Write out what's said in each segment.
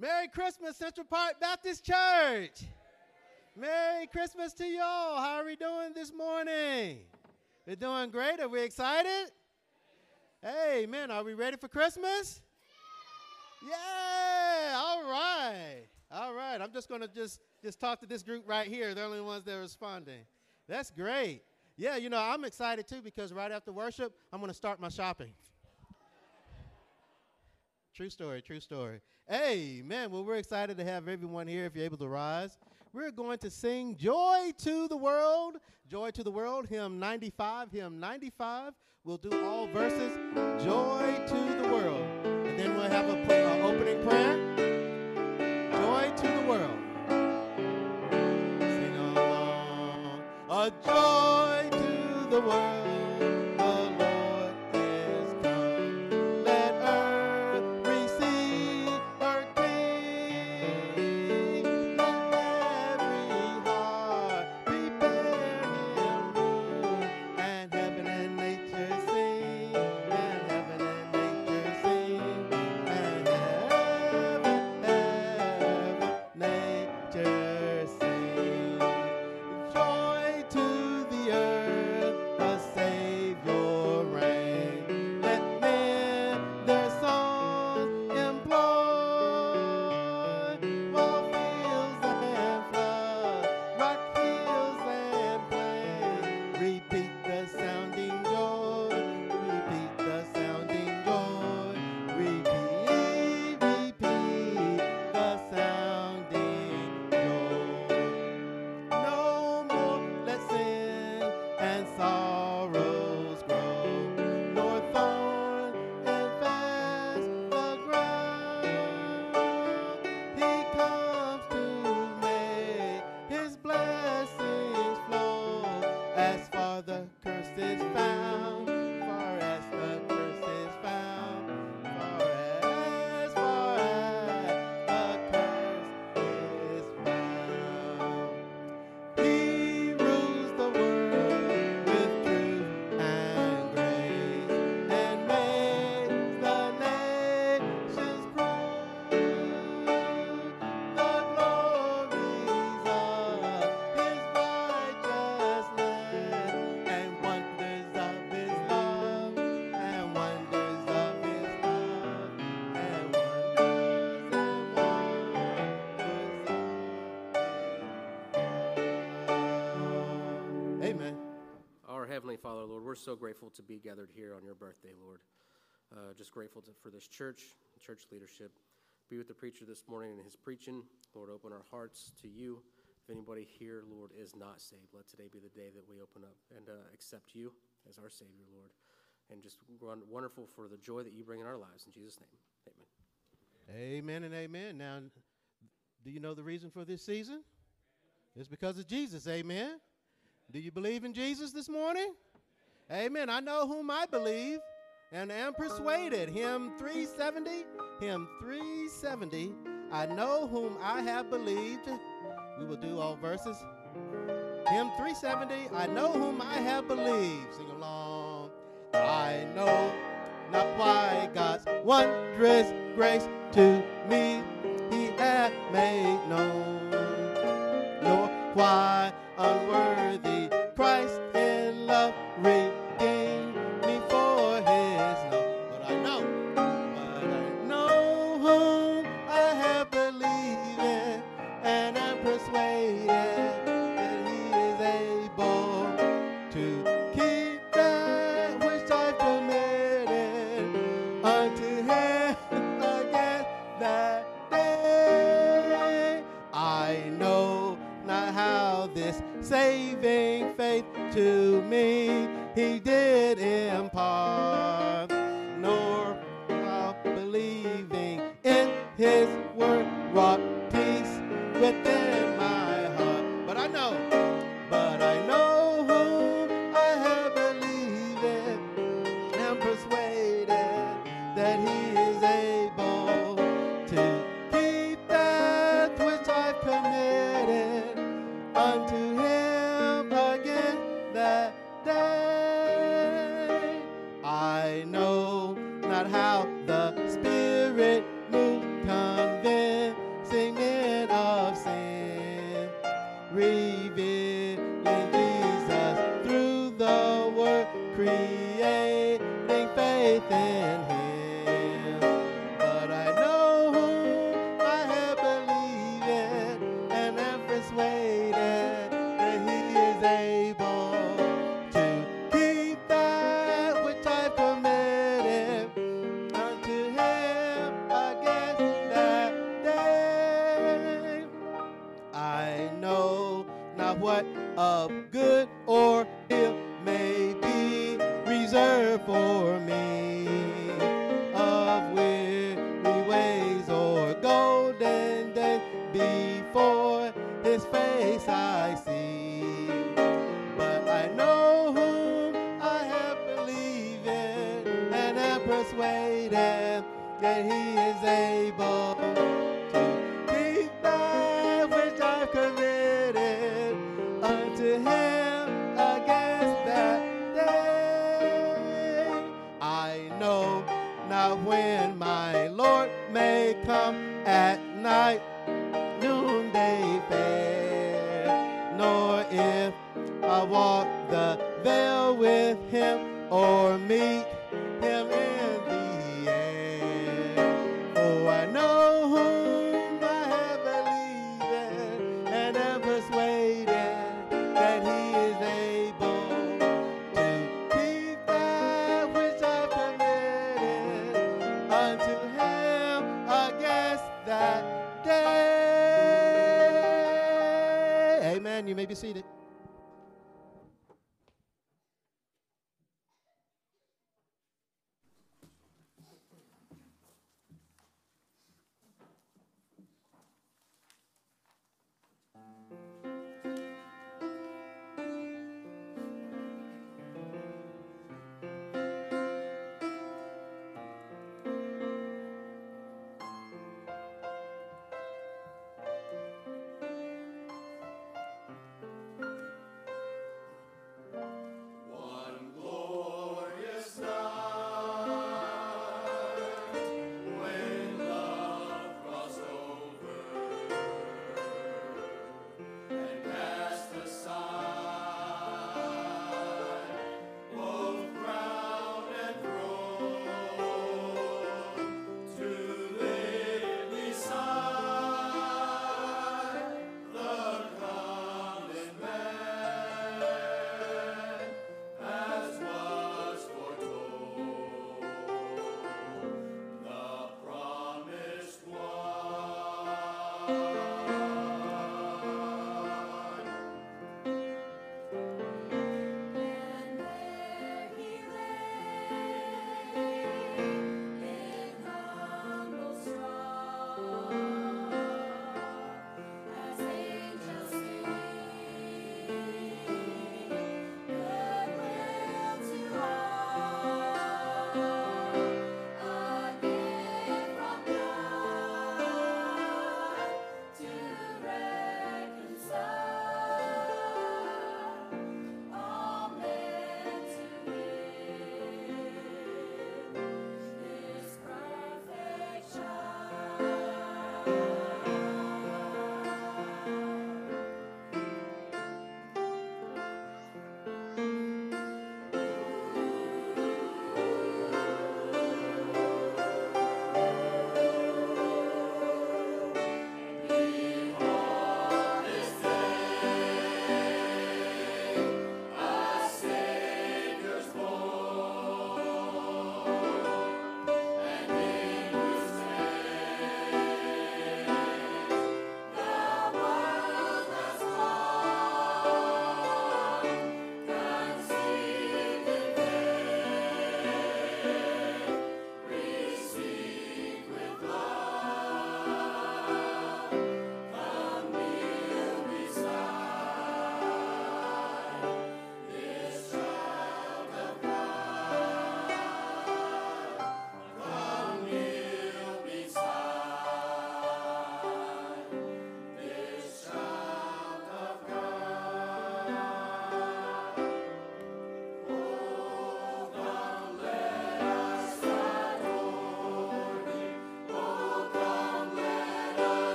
Merry Christmas, Central Park Baptist Church. Merry Christmas to y'all. How are we doing this morning? We're doing great. Are we excited? Hey, man, are we ready for Christmas? Yeah, all right. All right, I'm just going to just talk to this group right here. They're the only ones that are responding. That's great. Yeah, you know, I'm excited too because right after worship, I'm going to start my shopping. True story, true story. Hey, man, well, we're excited to have everyone here. If you're able to rise, we're going to sing Joy to the World, hymn 95. We'll do all verses, Joy to the World. And then we'll have an opening prayer, Joy to the World. Sing along, a joy to the world. Father, Lord, we're so grateful to be gathered here on your birthday, Lord. Just grateful for this church leadership. Be with the preacher this morning and his preaching. Lord, open our hearts to you. If anybody here, Lord, is not saved, let today be the day that we open up and accept you as our Savior, Lord. And just wonderful for the joy that you bring in our lives. In Jesus' name, amen. Amen and amen. Now, do you know the reason for this season? It's because of Jesus, amen. Do you believe in Jesus this morning? Amen. I know whom I believe and am persuaded. Hymn 370. I know whom I have believed. We will do all verses. Hymn 370. I know whom I have believed. Sing along. I know not why God's wondrous grace to me he hath made known, nor why unworthy Christ in love redeemed me for his love. But I know whom I have believed, and I'm persuaded that he is able to keep that which I've committed unto him again that day. I know not how this saving faith to me he did impart, nor how believing in his word wrought peace within my heart. But I know whom I have believed and persuaded that he is able to keep that which I've committed unto him. I know not how the Spirit moved, convinced creating faith in Him. But I know whom I have believed in, and am persuaded that He is able to keep that which I've committed unto Him against that day. I know not what of good or ill may be reserved for me, of weary ways or golden days, before His face I see. But I know whom I have believed in, and am persuaded that He is able to keep that which I've committed unto Him against that day. I know not when my Lord may come at night, noonday fair, nor if I walk the veil with Him or meet Him in the air. Oh, I know whom I have believed in, and am persuaded that He is able to keep that which I've committed unto Him against that day. Amen. You may be seated.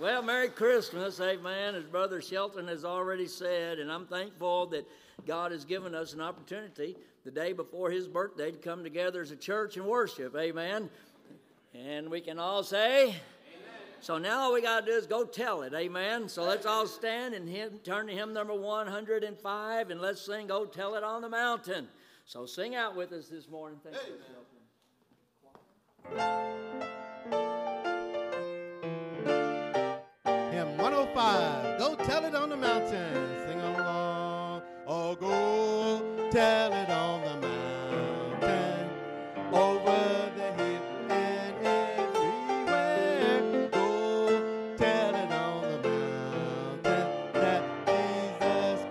Well, Merry Christmas, amen, as Brother Shelton has already said, and I'm thankful that God has given us an opportunity the day before his birthday to come together as a church and worship, amen, and we can all say, amen. So now all we got to do is go tell it, amen, so let's all stand and turn to hymn number 105, and let's sing, "Go Tell It on the Mountain," so sing out with us this morning, thank you, Shelton. 105, go tell it on the mountain, sing along. Oh, go tell it on the mountain, over the hill and everywhere. Go tell it on the mountain that Jesus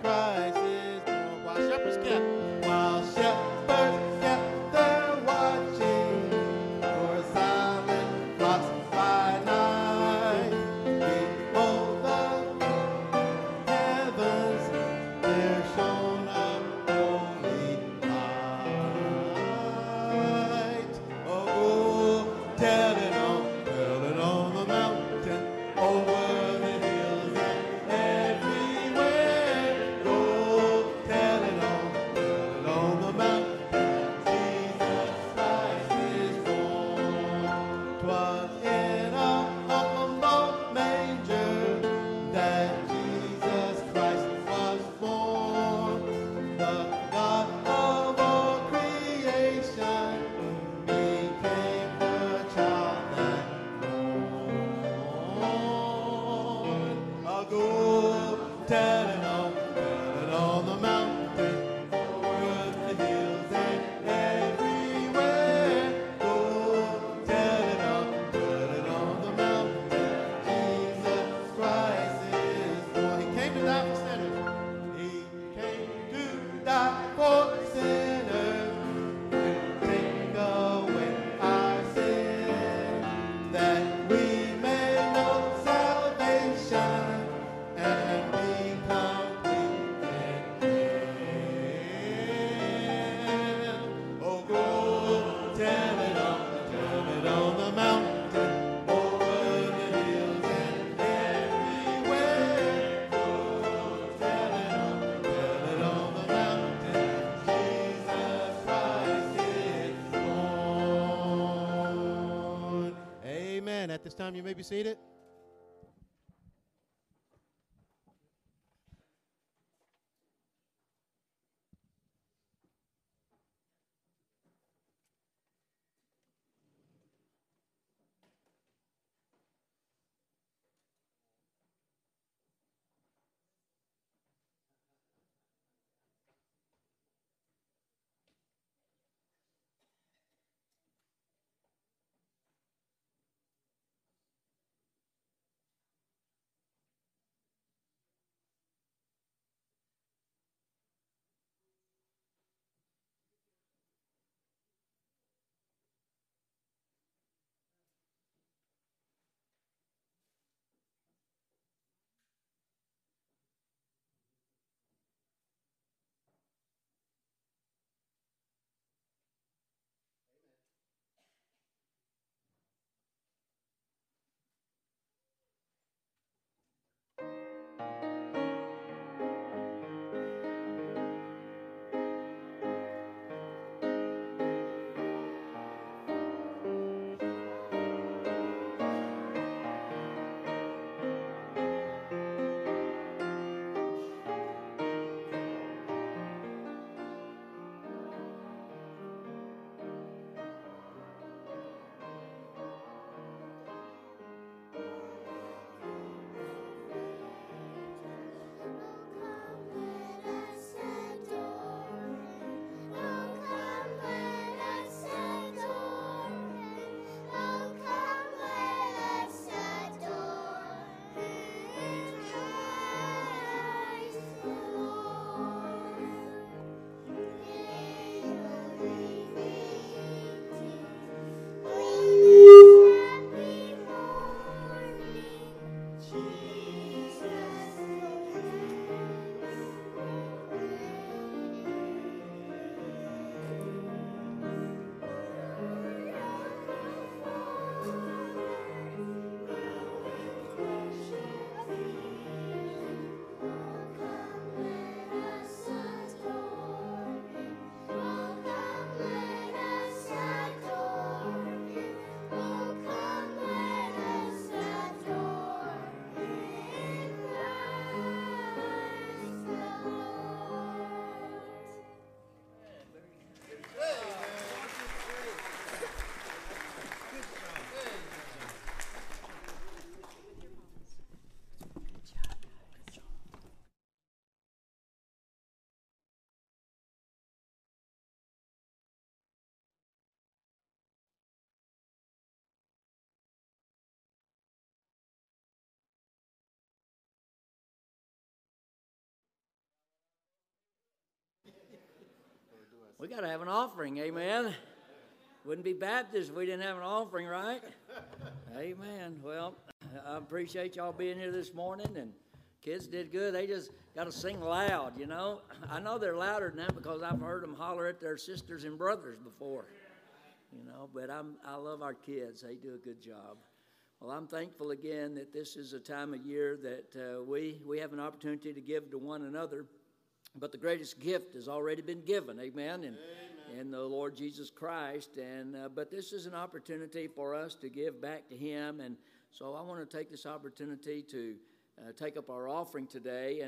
Christ is born. While shepherds kept, their watching for silent flocks by night. This time you may be seated. We got to have an offering, amen? Wouldn't be Baptist if we didn't have an offering, right? Amen. Well, I appreciate y'all being here this morning, and kids did good. They just got to sing loud, you know. I know they're louder than that because I've heard them holler at their sisters and brothers before, you know. But I love our kids. They do a good job. Well, I'm thankful again that this is a time of year that we have an opportunity to give to one another. But the greatest gift has already been given, amen, and the Lord Jesus Christ. But this is an opportunity for us to give back to him. And so I want to take this opportunity to take up our offering today.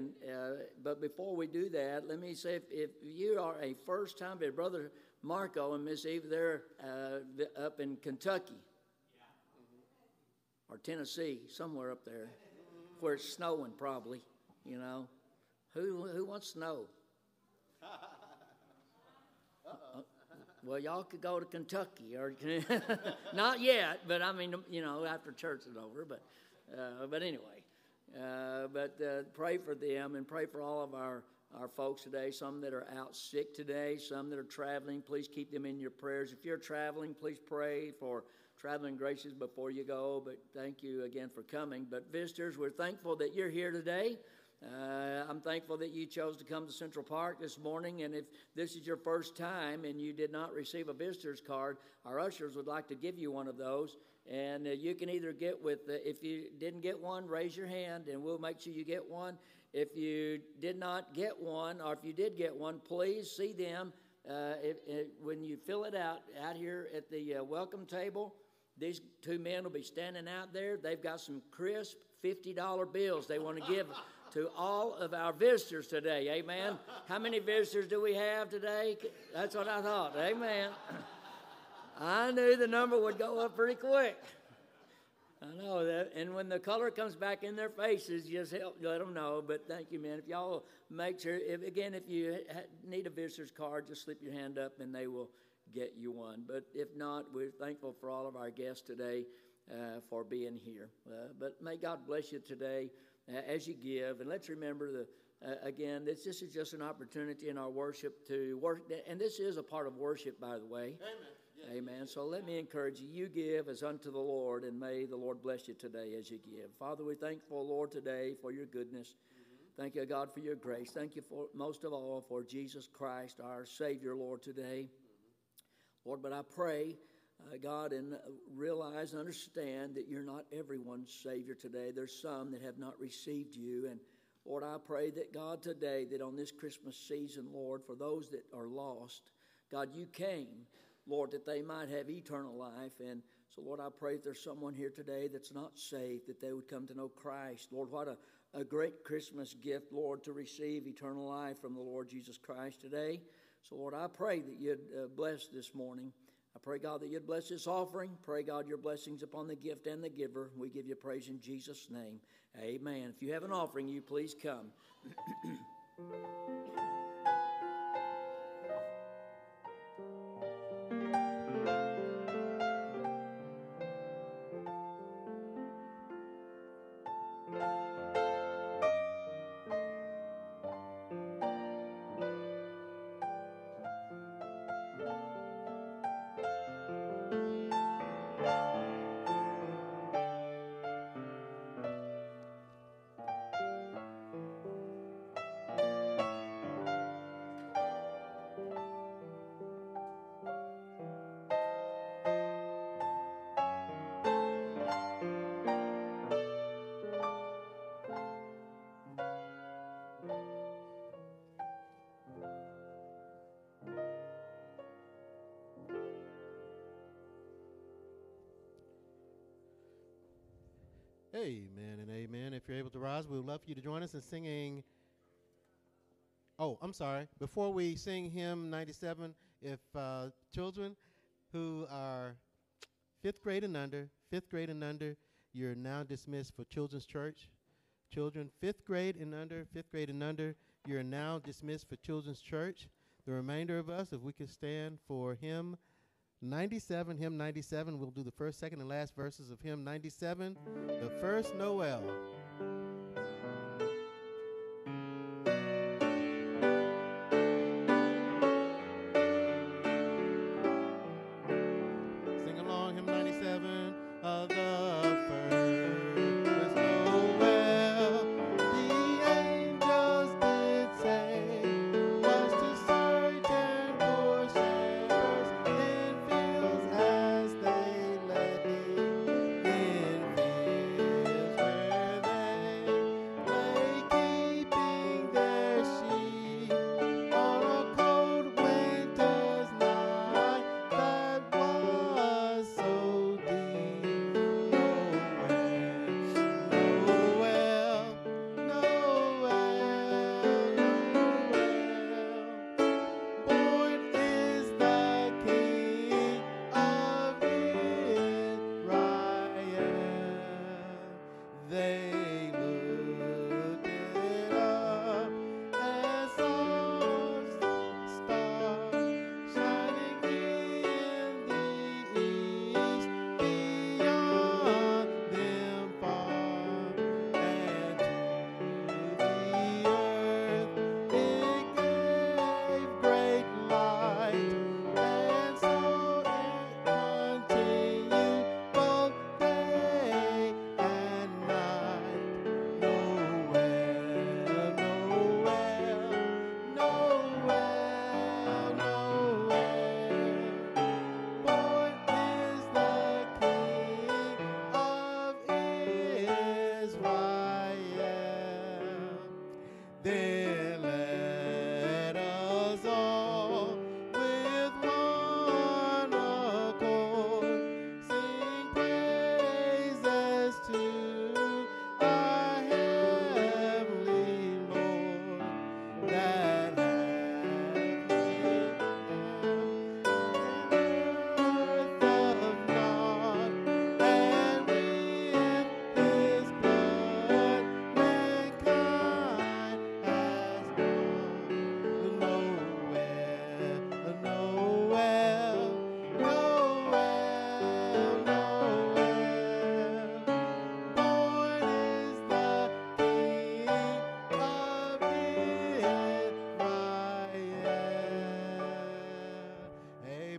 But before we do that, let me say, if you are a first-time, Brother Marco and Miss Eve, they're up in Kentucky or Tennessee, somewhere up there, where it's snowing probably, you know. Who wants snow? Well, y'all could go to Kentucky, or not yet. But I mean, you know, after church is over. But anyway, pray for them and pray for all of our folks today. Some that are out sick today, some that are traveling. Please keep them in your prayers. If you're traveling, please pray for traveling graces before you go. But thank you again for coming. But visitors, we're thankful that you're here today. I'm thankful that you chose to come to Central Park this morning, and if this is your first time and you did not receive a visitor's card, our ushers would like to give you one of those, and you can either get if you didn't get one, raise your hand, and we'll make sure you get one. If you did not get one, or if you did get one, please see them when you fill it out here at the welcome table. These two men will be standing out there. They've got some crisp $50 bills they want to give to all of our visitors today, amen. How many visitors do we have today? That's what I thought, amen. I knew the number would go up pretty quick. I know that, and when the color comes back in their faces, just let them know. But thank you, man. If y'all make sure, if you need a visitor's card, just slip your hand up and they will get you one. But if not, we're thankful for all of our guests today for being here. But may God bless you today. As you give, and let's remember again, this is just an opportunity in our worship to work, and this is a part of worship, by the way. Amen. Yeah. Amen. So let me encourage you, you give as unto the Lord, and may the Lord bless you today as you give. Father, we're thankful, Lord, today for your goodness. Mm-hmm. Thank you, God, for your grace. Thank you for most of all for Jesus Christ, our Savior, Lord, today. Mm-hmm. Lord, but I pray, God, and realize and understand that you're not everyone's Savior today. There's some that have not received you. And, Lord, I pray that, God, today, that on this Christmas season, Lord, for those that are lost, God, you came, Lord, that they might have eternal life. And so, Lord, I pray if there's someone here today that's not saved, that they would come to know Christ. Lord, what a great Christmas gift, Lord, to receive eternal life from the Lord Jesus Christ today. So, Lord, I pray that you'd bless this morning. I pray, God, that you'd bless this offering. Pray, God, your blessings upon the gift and the giver. We give you praise in Jesus' name. Amen. If you have an offering, you please come. Amen and amen. If you're able to rise, we would love for you to join us in singing. Oh, I'm sorry. Before we sing hymn 97, if children who are fifth grade and under, you're now dismissed for Children's Church. Children fifth grade and under, you're now dismissed for Children's Church. The remainder of us, if we could stand for hymn 97, hymn 97. We'll do the first, second, and last verses of hymn 97, the first Noel.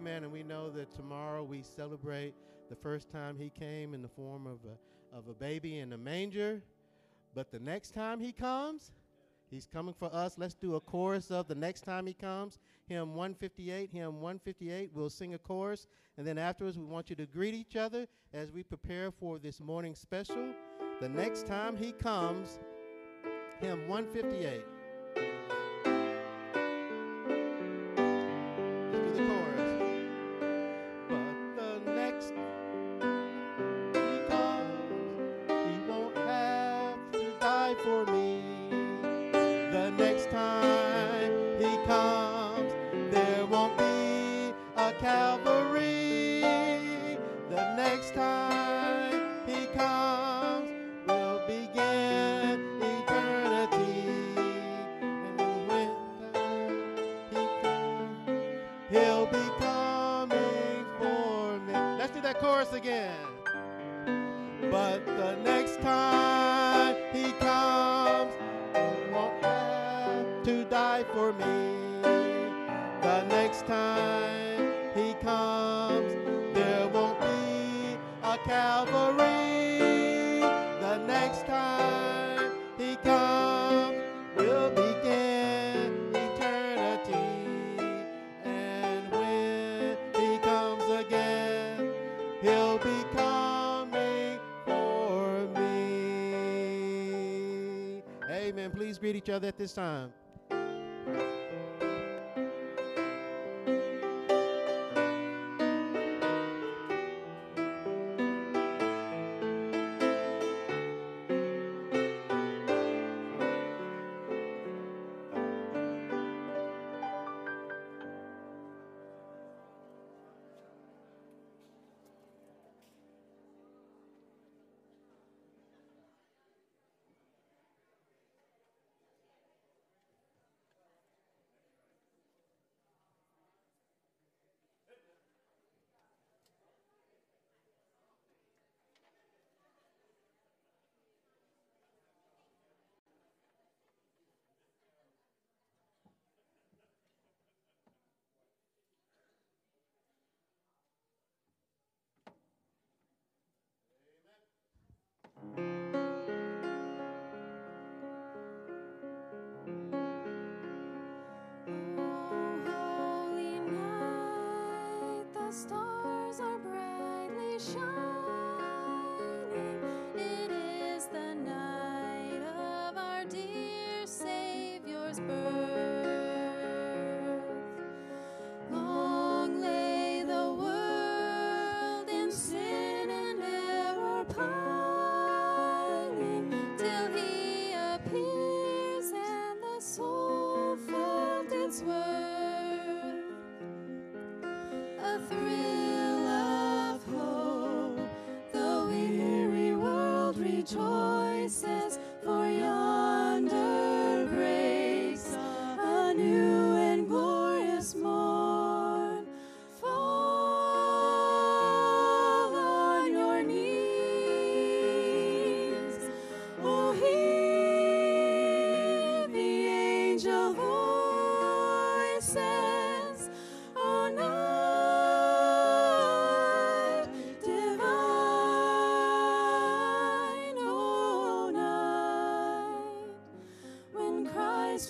Amen. And we know that tomorrow we celebrate the first time he came in the form of a baby in a manger. But the next time he comes, he's coming for us. Let's do a chorus of the next time he comes. Hymn 158, hymn 158. We'll sing a chorus. And then afterwards, we want you to greet each other as we prepare for this morning special. The next time he comes, hymn 158. Each other at this time.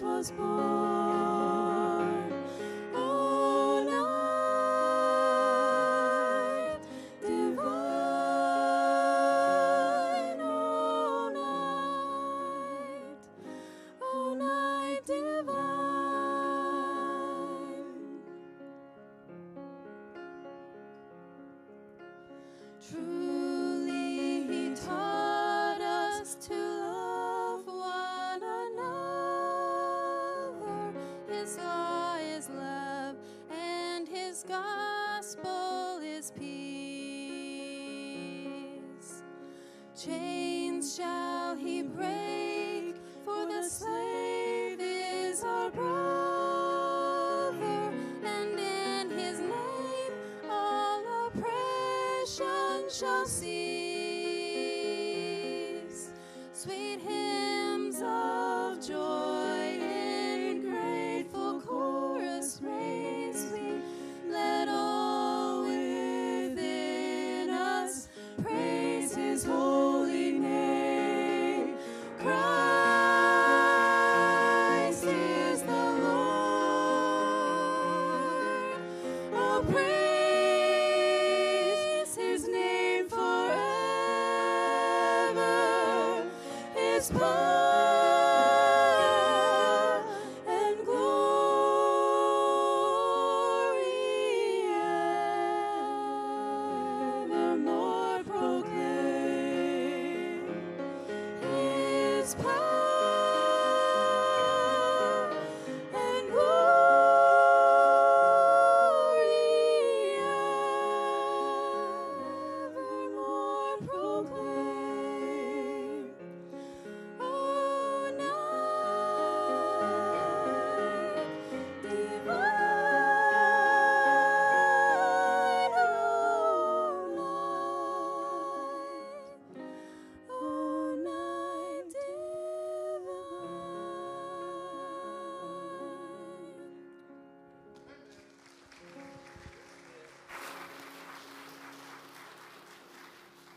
Was born. Oh, night divine, oh, night divine. Truly, he taught us to love one another. His law is love, and his gospel is peace. Chains shall he break, for the slave is our brother, and in his name all oppression shall cease. Sweet hymns of joy. Let all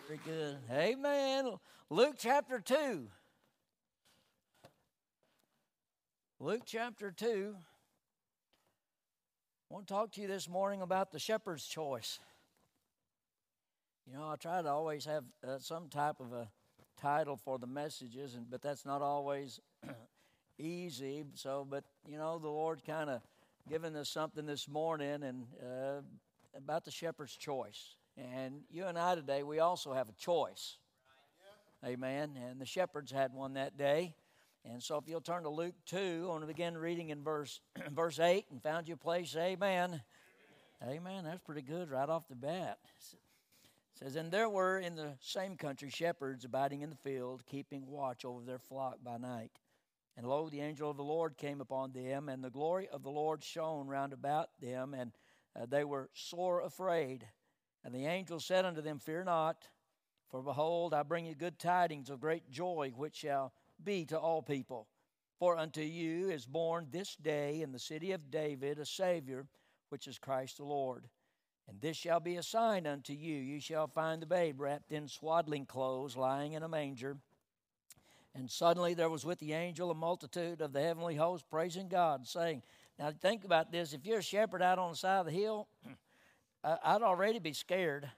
Very good. Amen. Luke chapter 2. Luke chapter 2. I want to talk to you this morning about the shepherd's choice. You know, I try to always have some type of a title for the messages, but that's not always easy. So, but, you know, the Lord's kind of giving us something this morning and about the shepherd's choice. And you and I today, we also have a choice. Right. Yeah. Amen. And the shepherds had one that day. And so if you'll turn to Luke 2, I want to begin reading in verse 8. And found your place, amen. Amen. Amen. That's pretty good right off the bat. It says, and there were in the same country shepherds abiding in the field, keeping watch over their flock by night. And lo, the angel of the Lord came upon them, and the glory of the Lord shone round about them, and they were sore afraid. And the angel said unto them, fear not, for behold, I bring you good tidings of great joy, which shall be to all people. For unto you is born this day in the city of David a Savior, which is Christ the Lord. And this shall be a sign unto you. You shall find the babe wrapped in swaddling clothes, lying in a manger. And suddenly there was with the angel a multitude of the heavenly host praising God, saying, now think about this. If you're a shepherd out on the side of the hill, I'd already be scared.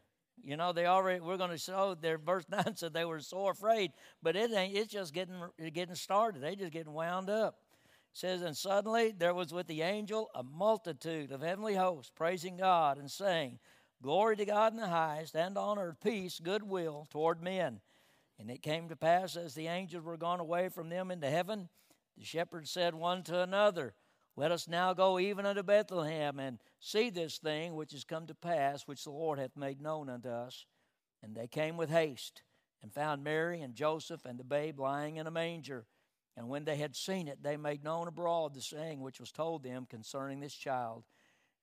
You know, we're going to show their verse 9 said they were so afraid, but it's just getting started. They just getting wound up. It says, and suddenly there was with the angel a multitude of heavenly hosts praising God and saying, glory to God in the highest, and on earth peace, goodwill toward men. And it came to pass as the angels were gone away from them into heaven, the shepherds said one to another, let us now go even unto Bethlehem and see this thing which has come to pass, which the Lord hath made known unto us. And they came with haste and found Mary and Joseph and the babe lying in a manger. And when they had seen it, they made known abroad the saying which was told them concerning this child.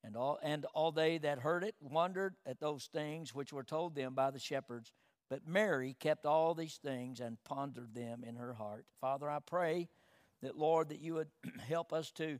And all they that heard it wondered at those things which were told them by the shepherds. But Mary kept all these things and pondered them in her heart. Father, I pray that, Lord, that you would help us to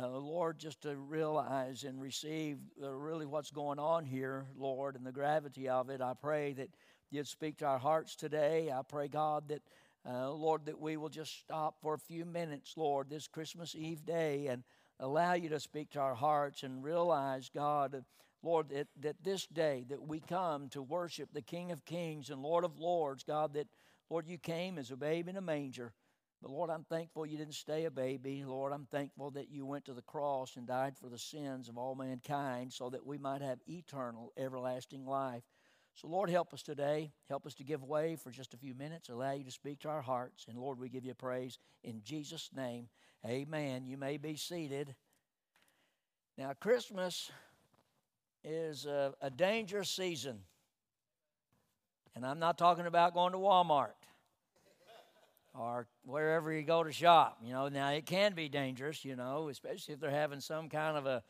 Lord, just to realize and receive really what's going on here, Lord, and the gravity of it. I pray that you'd speak to our hearts today. I pray, God, that, Lord, that we will just stop for a few minutes, Lord, this Christmas Eve day and allow you to speak to our hearts and realize, God, Lord, that this day that we come to worship the King of Kings and Lord of Lords, God, that, Lord, you came as a babe in a manger. But, Lord, I'm thankful you didn't stay a baby. Lord, I'm thankful that you went to the cross and died for the sins of all mankind so that we might have eternal, everlasting life. So, Lord, help us today. Help us to give way for just a few minutes. Allow you to speak to our hearts. And, Lord, we give you praise in Jesus' name. Amen. You may be seated. Now, Christmas is a dangerous season. And I'm not talking about going to Walmart or wherever you go to shop, you know. Now, it can be dangerous, you know, especially if they're having some kind of a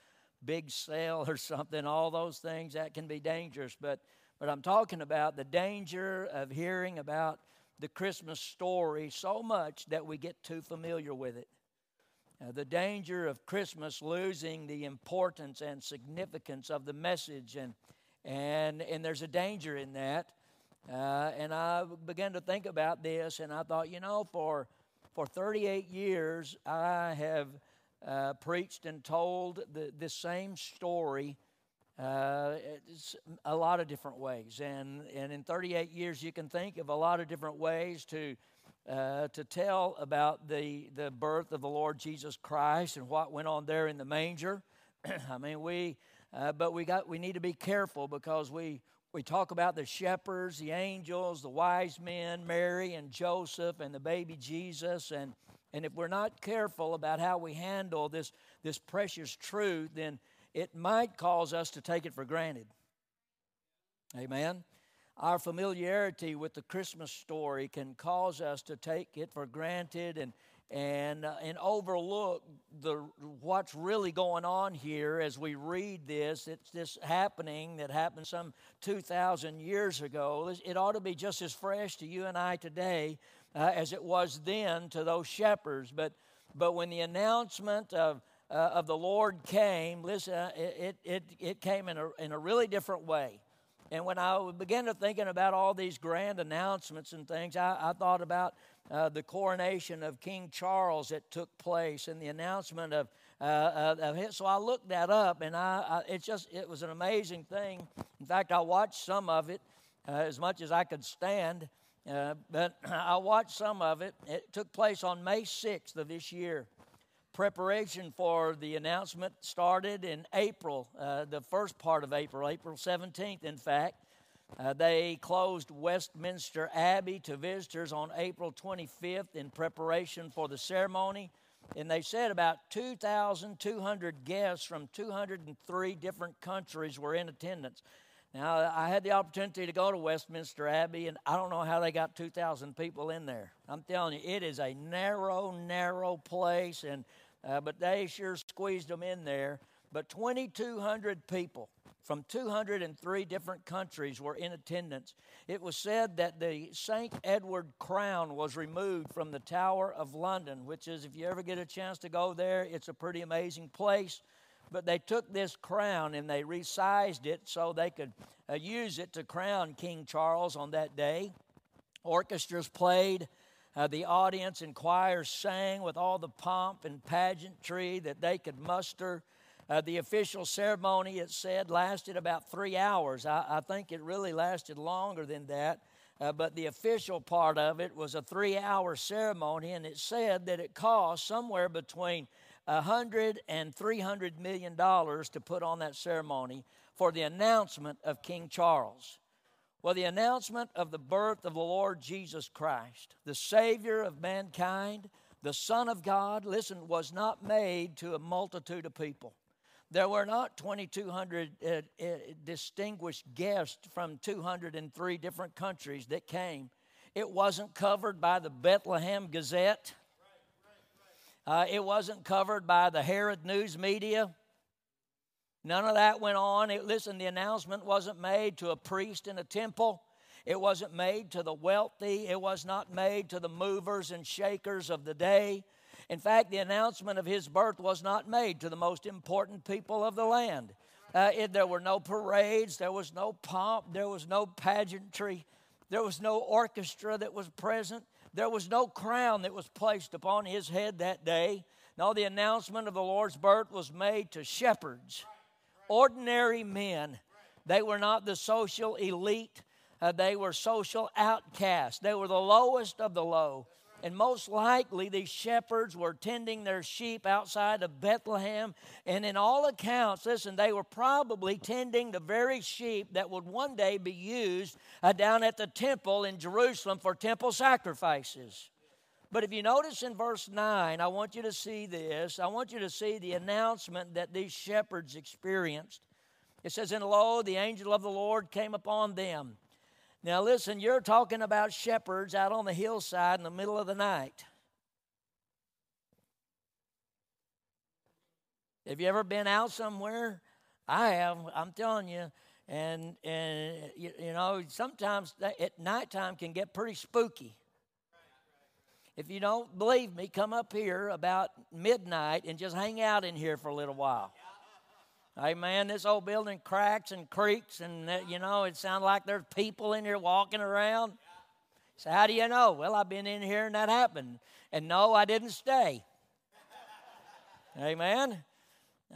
big sale or something. All those things, that can be dangerous. But I'm talking about the danger of hearing about the Christmas story so much that we get too familiar with it. The danger of Christmas losing the importance and significance of the message, and there's a danger in that. And I began to think about this, and I thought, you know, for 38 years, I have preached and told the same story a lot of different ways. And in 38 years, you can think of a lot of different ways to to tell about the birth of the Lord Jesus Christ and what went on there in the manger. I mean, we need to be careful because we talk about the shepherds, the angels, the wise men, Mary and Joseph and the baby Jesus, and if we're not careful about how we handle this precious truth, then it might cause us to take it for granted. Amen. Our familiarity with the Christmas story can cause us to take it for granted and overlook what's really going on here as we read this. It's this happening that happened some 2,000 years ago. It ought to be just as fresh to you and I today as it was then to those shepherds. But when the announcement of the Lord came, listen, it came in a really different way. And when I began to thinking about all these grand announcements and things, I thought about the coronation of King Charles that took place and the announcement of him. So I looked that up, and it was an amazing thing. In fact, I watched some of it as much as I could stand, but I watched some of it. It took place on May 6th of this year. Preparation for the announcement started in April, the first part of April 17th, in fact. They closed Westminster Abbey to visitors on April 25th in preparation for the ceremony. And they said about 2,200 guests from 203 different countries were in attendance. Now, I had the opportunity to go to Westminster Abbey, and I don't know how they got 2,000 people in there. I'm telling you, it is a narrow place, but they sure squeezed them in there. But 2,200 people from 203 different countries were in attendance. It was said that the St. Edward crown was removed from the Tower of London, which is, if you ever get a chance to go there, it's a pretty amazing place. But they took this crown and they resized it so they could use it to crown King Charles on that day. Orchestras played. The audience and choirs sang with all the pomp and pageantry that they could muster. The official ceremony, it said, lasted about 3 hours. I think it really lasted longer than that. But the official part of it was a 3-hour ceremony, and it said that it cost somewhere between $100 and $300 million to put on that ceremony for the announcement of King Charles. Well, the announcement of the birth of the Lord Jesus Christ, the Savior of mankind, the Son of God, listen, was not made to a multitude of people. There were not 2,200 distinguished guests from 203 different countries that came. It wasn't covered by the Bethlehem Gazette. It wasn't covered by the Herod News Media. None of that went on. Listen, the announcement wasn't made to a priest in a temple. It wasn't made to the wealthy. It was not made to the movers and shakers of the day. In fact, the announcement of his birth was not made to the most important people of the land. There were no parades. There was no pomp. There was no pageantry. There was no orchestra that was present. There was no crown that was placed upon his head that day. No, the announcement of the Lord's birth was made to shepherds, ordinary men. They were not the social elite. They were social outcasts. They were the lowest of the low. And most likely these shepherds were tending their sheep outside of Bethlehem. And in all accounts, listen, they were probably tending the very sheep that would one day be used down at the temple in Jerusalem for temple sacrifices. But if you notice in verse 9, I want you to see this. I want you to see the announcement that these shepherds experienced. It says, "And lo, the angel of the Lord came upon them." Now, listen, you're talking about shepherds out on the hillside in the middle of the night. Have you ever been out somewhere? I have, I'm telling you. And you know, sometimes at nighttime can get pretty spooky. If you don't believe me, come up here about midnight and just hang out in here for a little while. Hey, man, this old building cracks and creaks, and, you know, it sounds like there's people in here walking around. So how do you know? Well, I've been in here, and that happened. And no, I didn't stay. Amen.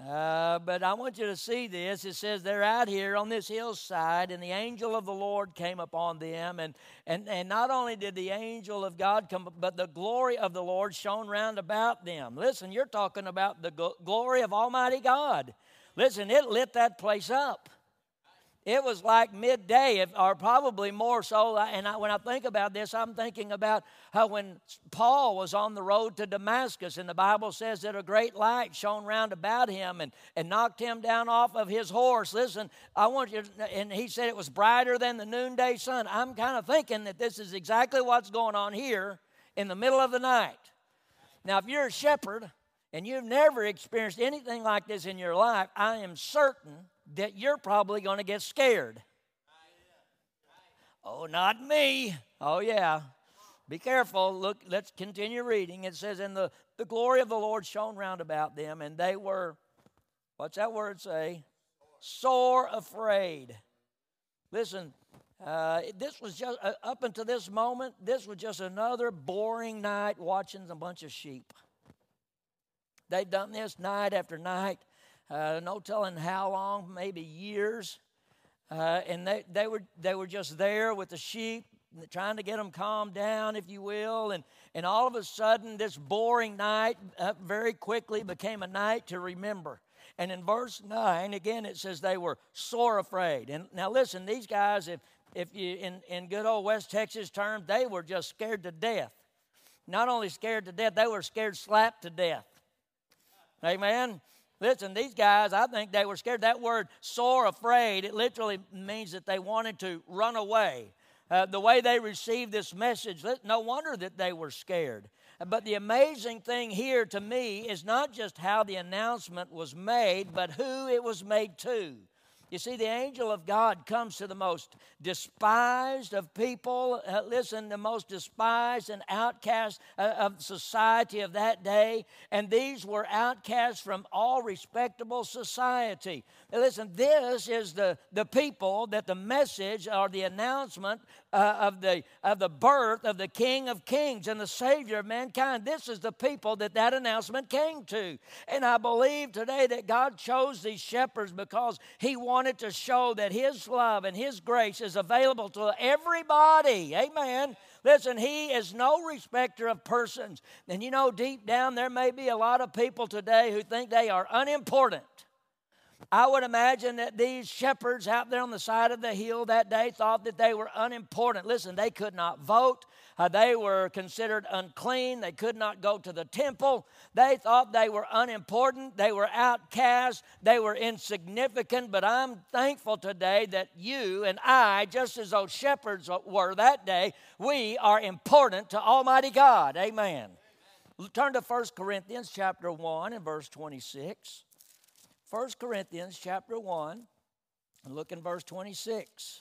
But I want you to see this. It says they're out here on this hillside, and the angel of the Lord came upon them. And not only did the angel of God come, but the glory of the Lord shone round about them. Listen, you're talking about the glory of Almighty God. Listen, it lit that place up. It was like midday, or probably more so. And when I think about this, I'm thinking about how when Paul was on the road to Damascus, and the Bible says that a great light shone round about him and knocked him down off of his horse. Listen, I want you to, and he said it was brighter than the noonday sun. I'm kind of thinking that this is exactly what's going on here in the middle of the night. Now, if you're a shepherd and you've never experienced anything like this in your life, I am certain that you're probably going to get scared. Oh, not me. Oh, yeah. Be careful. Look, let's continue reading. It says, and the glory of the Lord shone round about them, and they were, what's that word say? Sore afraid. Listen, this was just, up until this moment, this was just another boring night watching a bunch of sheep. They've done this night after night. No telling how long, maybe years, and they were just there with the sheep, trying to get them calmed down, if you will, and all of a sudden this boring night very quickly became a night to remember. And in verse 9 again it says they were sore afraid. And now listen, these guys, if you in good old West Texas terms, they were just scared to death. Not only scared to death, they were scared slapped to death. Amen. Listen, these guys, I think they were scared. That word, sore afraid, it literally means that they wanted to run away. The way they received this message, no wonder that they were scared. But the amazing thing here to me is not just how the announcement was made, but who it was made to. You see, the angel of God comes to the most despised of people. Listen, the most despised and outcast of society of that day. And these were outcasts from all respectable society. Now, listen, this is the people that the message or the announcement of the birth of the King of Kings and the Savior of mankind. This is the people that announcement came to. And I believe today that God chose these shepherds because He wanted to show that His love and His grace is available to everybody. Amen. Listen, He is no respecter of persons. And you know, deep down, there may be a lot of people today who think they are unimportant. I would imagine that these shepherds out there on the side of the hill that day thought that they were unimportant. Listen, they could not vote. They were considered unclean. They could not go to the temple. They thought they were unimportant. They were outcast. They were insignificant. But I'm thankful today that you and I, just as those shepherds were that day, we are important to Almighty God. Amen. Turn to 1 Corinthians chapter 1 and verse 26. 1 Corinthians chapter 1, and look in verse 26.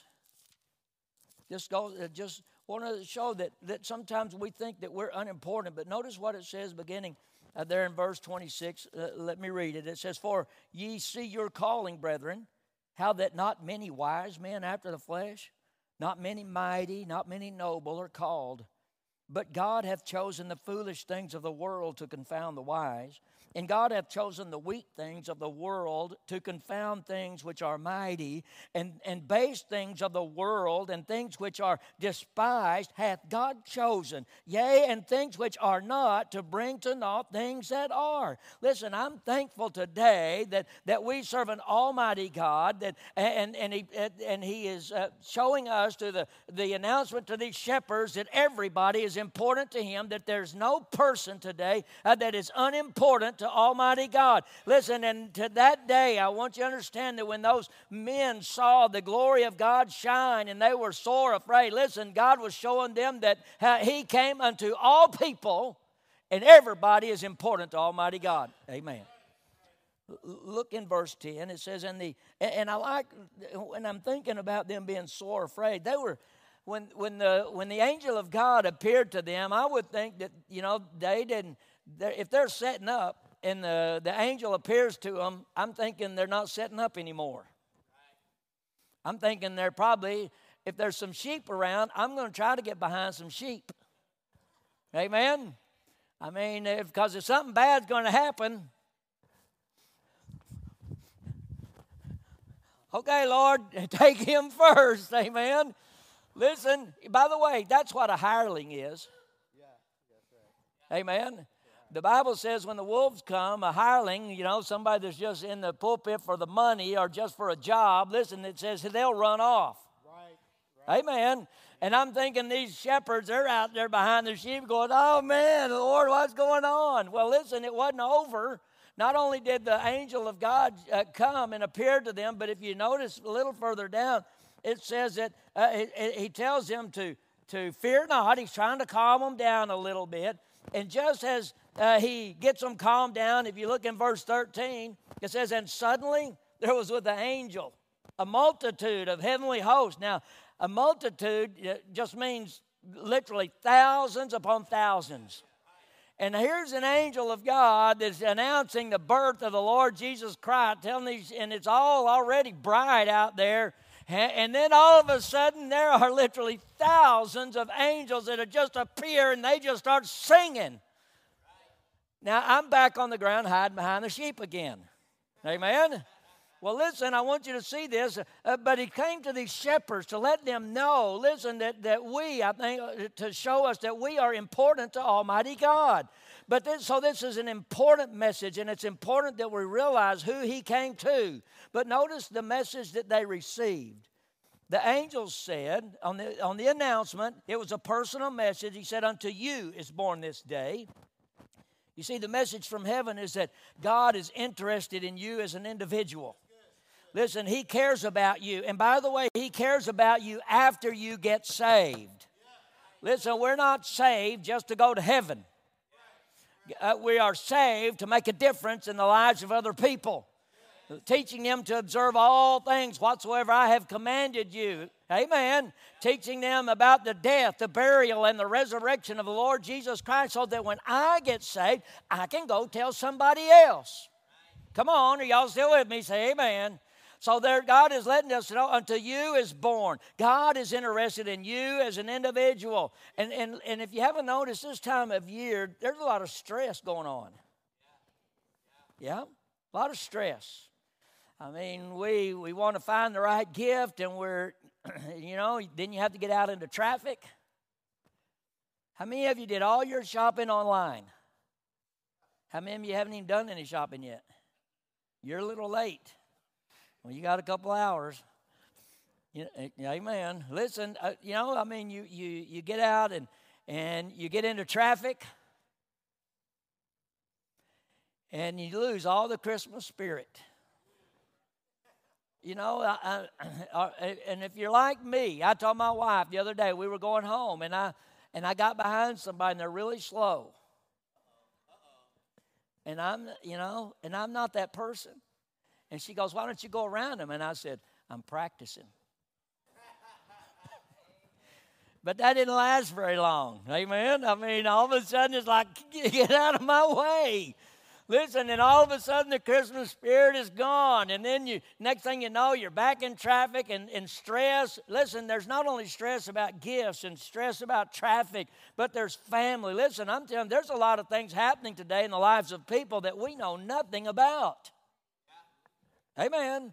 Just want to show that sometimes we think that we're unimportant, but notice what it says beginning there in verse 26. Let me read it. It says, "For ye see your calling, brethren, how that not many wise men after the flesh, not many mighty, not many noble are called. But God hath chosen the foolish things of the world to confound the wise, and God hath chosen the weak things of the world to confound things which are mighty, and base things of the world, and things which are despised hath God chosen, yea, and things which are not, to bring to naught things that are." Listen, I'm thankful today that we serve an Almighty God, and he is showing us through the announcement to these shepherds that everybody is important to Him, that there's no person today that is unimportant to Almighty God. Listen, and to that day, I want you to understand that when those men saw the glory of God shine and they were sore afraid, listen, God was showing them that He came unto all people, and everybody is important to Almighty God. Amen. Look in verse 10. It says, and I like when I'm thinking about them being sore afraid, they were. When the angel of God appeared to them, I would think that, you know, they didn't. If they're setting up and the angel appears to them, I'm thinking they're not setting up anymore. I'm thinking they're probably, if there's some sheep around, I'm going to try to get behind some sheep. Amen? I mean, because if something bad's going to happen, Okay, Lord, take him first. Amen. Listen, by the way, that's what a hireling is. Amen. The Bible says when the wolves come, a hireling, you know, somebody that's just in the pulpit for the money or just for a job, listen, it says they'll run off. Right. Amen. And I'm thinking these shepherds, they're out there behind the sheep going, oh, man, Lord, what's going on? Well, listen, it wasn't over. Not only did the angel of God come and appear to them, but if you notice a little further down, it says that he tells them to fear not. He's trying to calm them down a little bit. And just as he gets them calmed down, if you look in verse 13, it says, and suddenly there was with the angel a multitude of heavenly hosts. Now, a multitude just means literally thousands upon thousands. And here's an angel of God that's announcing the birth of the Lord Jesus Christ, telling these, and it's all already bright out there. And then all of a sudden, there are literally thousands of angels that just appear, and they just start singing. Now, I'm back on the ground hiding behind the sheep again. Amen? Well, listen, I want you to see this. But he came to these shepherds to let them know, listen, that we, I think, to show us that we are important to Almighty God. But this is an important message, and it's important that we realize who he came to. But notice the message that they received. The angel said on the announcement, it was a personal message. He said, unto you is born this day. You see, the message from heaven is that God is interested in you as an individual. Listen, he cares about you. And by the way, he cares about you after you get saved. Listen, we're not saved just to go to heaven. We are saved to make a difference in the lives of other people, teaching them to observe all things whatsoever I have commanded you. Amen. Teaching them about the death, the burial, and the resurrection of the Lord Jesus Christ so that when I get saved, I can go tell somebody else. Come on, are y'all still with me? Say amen. So there, God is letting us know, unto you is born. God is interested in you as an individual. And if you haven't noticed, this time of year, there's a lot of stress going on. Yeah, a lot of stress. I mean, we want to find the right gift, and we're, you know, then you have to get out into traffic. How many of you did all your shopping online? How many of you haven't even done any shopping yet? You're a little late. Well, you got a couple hours. Amen. Listen, you know, I mean, you get out and you get into traffic, and you lose all the Christmas spirit. You know, and if you're like me, I told my wife the other day, we were going home, and I got behind somebody, and they're really slow. And I'm not that person. And she goes, why don't you go around him? And I said, I'm practicing. But that didn't last very long. Amen? I mean, all of a sudden, it's like, get out of my way. Listen, and all of a sudden, the Christmas spirit is gone. And then next thing you know, you're back in traffic and stress. Listen, there's not only stress about gifts and stress about traffic, but there's family. Listen, I'm telling you, there's a lot of things happening today in the lives of people that we know nothing about. Amen.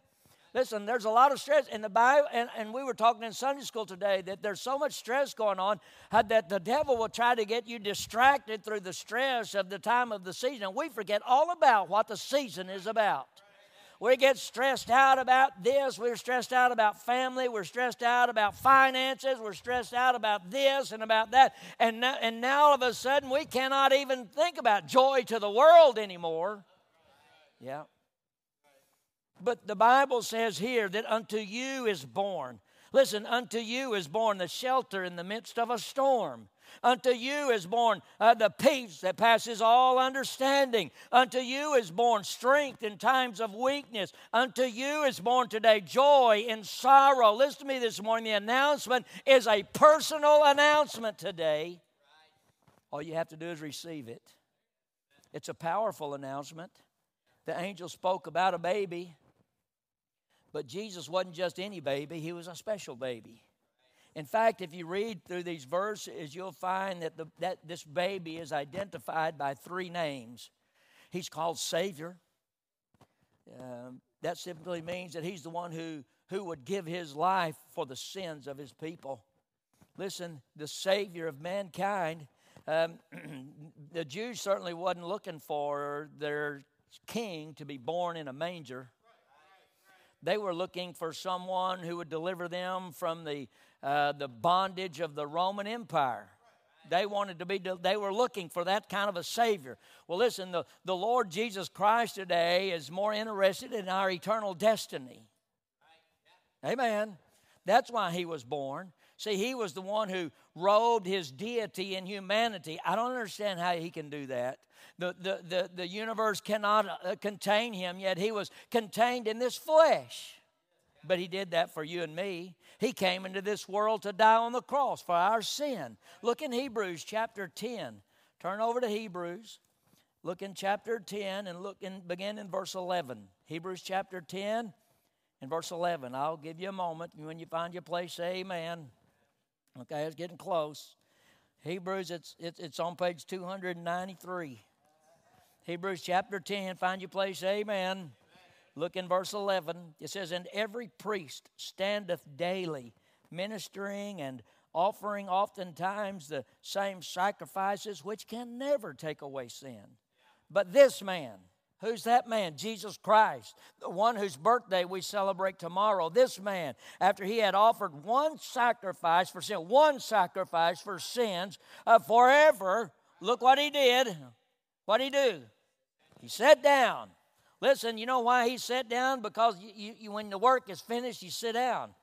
Listen, there's a lot of stress in the Bible, and we were talking in Sunday school today that there's so much stress going on that the devil will try to get you distracted through the stress of the time of the season. And we forget all about what the season is about. We get stressed out about this. We're stressed out about family. We're stressed out about finances. We're stressed out about this and about that. And now all of a sudden we cannot even think about joy to the world anymore. Yeah. But the Bible says here that unto you is born. Listen, unto you is born the shelter in the midst of a storm. Unto you is born the peace that passes all understanding. Unto you is born strength in times of weakness. Unto you is born today joy in sorrow. Listen to me this morning. The announcement is a personal announcement today. All you have to do is receive it. It's a powerful announcement. The angel spoke about a baby. But Jesus wasn't just any baby. He was a special baby. In fact, if you read through these verses, you'll find that this baby is identified by three names. He's called Savior. That simply means that he's the one who would give his life for the sins of his people. Listen, the Savior of mankind, the Jews certainly wasn't looking for their king to be born in a manger. They were looking for someone who would deliver them from the bondage of the Roman Empire. They were looking for that kind of a Savior. Well, listen, the Lord Jesus Christ today is more interested in our eternal destiny. Amen. That's why he was born. See, he was the one who robed his deity in humanity. I don't understand how he can do that. The universe cannot contain him, yet he was contained in this flesh. But he did that for you and me. He came into this world to die on the cross for our sin. Look in Hebrews chapter 10. Turn over to Hebrews. Look in chapter 10 and begin in verse 11. Hebrews chapter 10 and verse 11. I'll give you a moment. When you find your place, say amen. Okay, it's getting close. Hebrews, it's on page 293. Hebrews chapter 10. Find your place, amen. Look in verse 11. It says, "And every priest standeth daily, ministering and offering oftentimes the same sacrifices, which can never take away sin. But this man," who's that man? Jesus Christ, the one whose birthday we celebrate tomorrow. "This man, after he had offered one sacrifice for sins forever," look what he did. What'd he do? He sat down. Listen, you know why he sat down? Because you, when the work is finished, you sit down.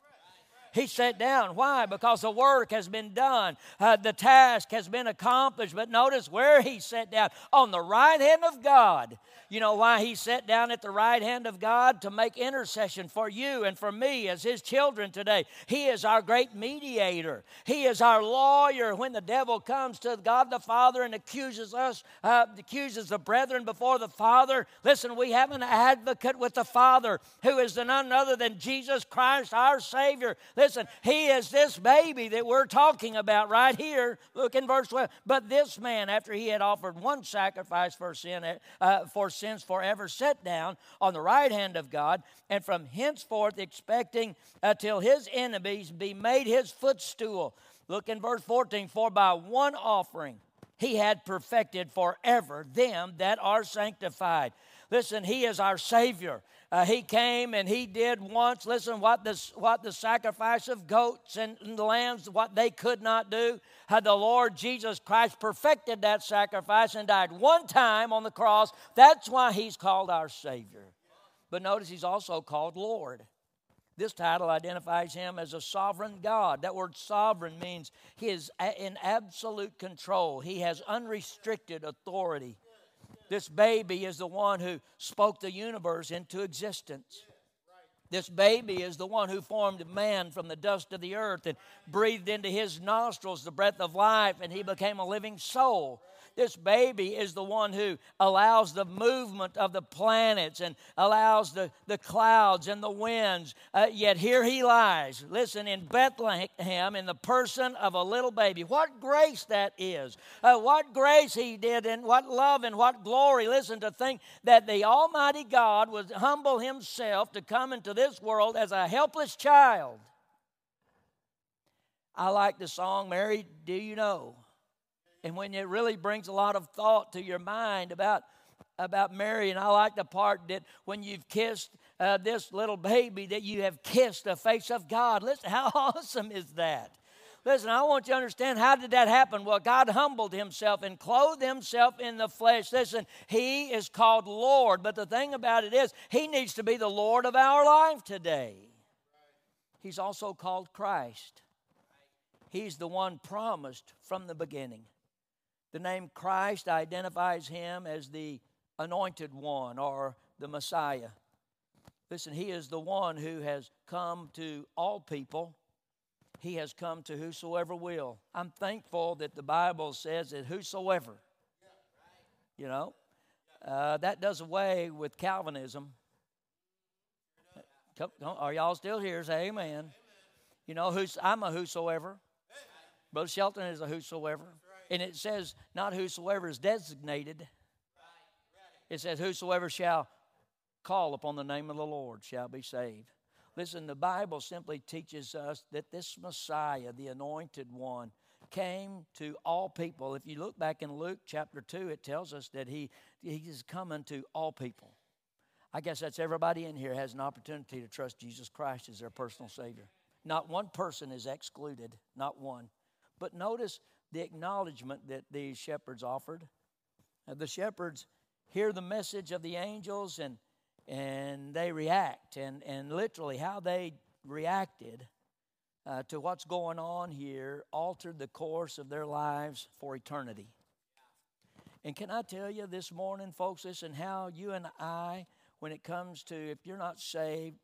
He sat down. Why? Because the work has been done. The task has been accomplished. But notice where he sat down, on the right hand of God. You know why he sat down at the right hand of God? To make intercession for you and for me as his children today. He is our great mediator. He is our lawyer when the devil comes to God the Father and accuses us, accuses the brethren before the Father. Listen, we have an advocate with the Father who is none other than Jesus Christ, our Savior. Listen, he is this baby that we're talking about right here. Look in verse 12. "But this man, after he had offered one sacrifice for sins forever, sat down on the right hand of God, and from henceforth expecting till his enemies be made his footstool." Look in verse 14. "For by one offering he had perfected forever them that are sanctified." Listen, he is our Savior. He came and he did once, listen, what the sacrifice of goats and lambs, what they could not do. The Lord Jesus Christ perfected that sacrifice and died one time on the cross. That's why he's called our Savior. But notice he's also called Lord. This title identifies him as a sovereign God. That word sovereign means he is in absolute control. He has unrestricted authority. This baby is the one who spoke the universe into existence. This baby is the one who formed man from the dust of the earth and breathed into his nostrils the breath of life, and he became a living soul. This baby is the one who allows the movement of the planets and allows the clouds and the winds. Yet here he lies, listen, in Bethlehem in the person of a little baby. What grace that is. What grace he did, and what love and what glory. Listen, to think that the Almighty God would humble himself to come into this world as a helpless child. I like the song, "Mary, Do You Know?" And when it really brings a lot of thought to your mind about Mary, and I like the part that when you've kissed this little baby, that you have kissed the face of God. Listen, how awesome is that? Listen, I want you to understand, how did that happen? Well, God humbled himself and clothed himself in the flesh. Listen, he is called Lord, but the thing about it is, he needs to be the Lord of our life today. He's also called Christ. He's the one promised from the beginning. The name Christ identifies him as the anointed one or the Messiah. Listen, he is the one who has come to all people. He has come to whosoever will. I'm thankful that the Bible says that whosoever. You know, that does away with Calvinism. Are y'all still here? Say amen. You know, I'm a whosoever. Brother Shelton is a whosoever. And it says, not whosoever is designated. It says, whosoever shall call upon the name of the Lord shall be saved. Listen, the Bible simply teaches us that this Messiah, the anointed one, came to all people. If you look back in Luke chapter 2, it tells us that he is coming to all people. I guess that's everybody in here has an opportunity to trust Jesus Christ as their personal Savior. Not one person is excluded, not one. But notice the acknowledgement that these shepherds offered. The shepherds hear the message of the angels and they react. And literally how they reacted to what's going on here altered the course of their lives for eternity. And can I tell you this morning, folks, listen, how you and I, when it comes to, if you're not saved,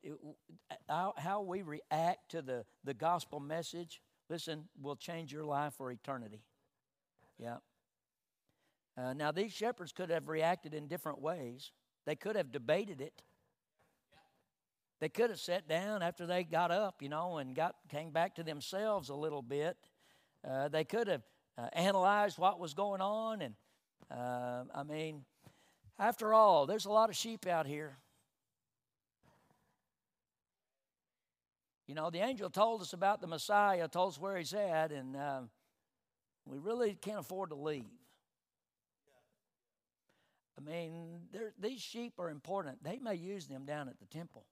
how we react to the gospel message, listen, will change your life for eternity. Yeah. Now, these shepherds could have reacted in different ways. They could have debated it. They could have sat down after they got up, you know, and came back to themselves a little bit. They could have analyzed what was going on. And, after all, there's a lot of sheep out here. You know, the angel told us about the Messiah, told us where he's at, and we really can't afford to leave. I mean, these sheep are important. They may use them down at the temple.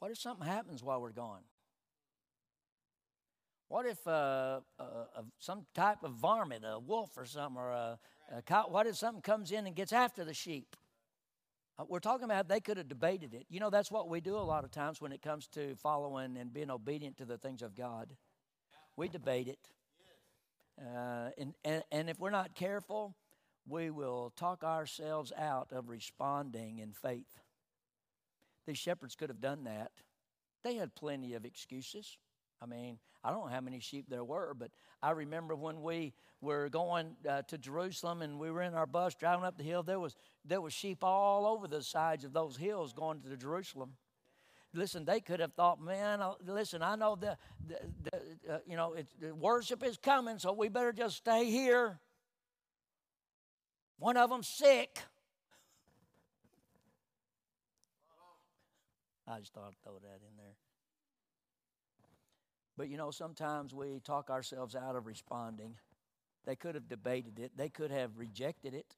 What if something happens while we're gone? What if some type of varmint, a wolf or something, or a cow, what if something comes in and gets after the sheep? We're talking about they could have debated it. You know, that's what we do a lot of times when it comes to following and being obedient to the things of God. We debate it. And if we're not careful, we will talk ourselves out of responding in faith. These shepherds could have done that. They had plenty of excuses. I mean, I don't know how many sheep there were, but I remember when we were going to Jerusalem and we were in our bus driving up the hill, there was sheep all over the sides of those hills going to Jerusalem. Listen, they could have thought, man, listen, I know the worship is coming, so we better just stay here. One of them's sick. I just thought I'd throw that in there. But, you know, sometimes we talk ourselves out of responding. They could have debated it. They could have rejected it.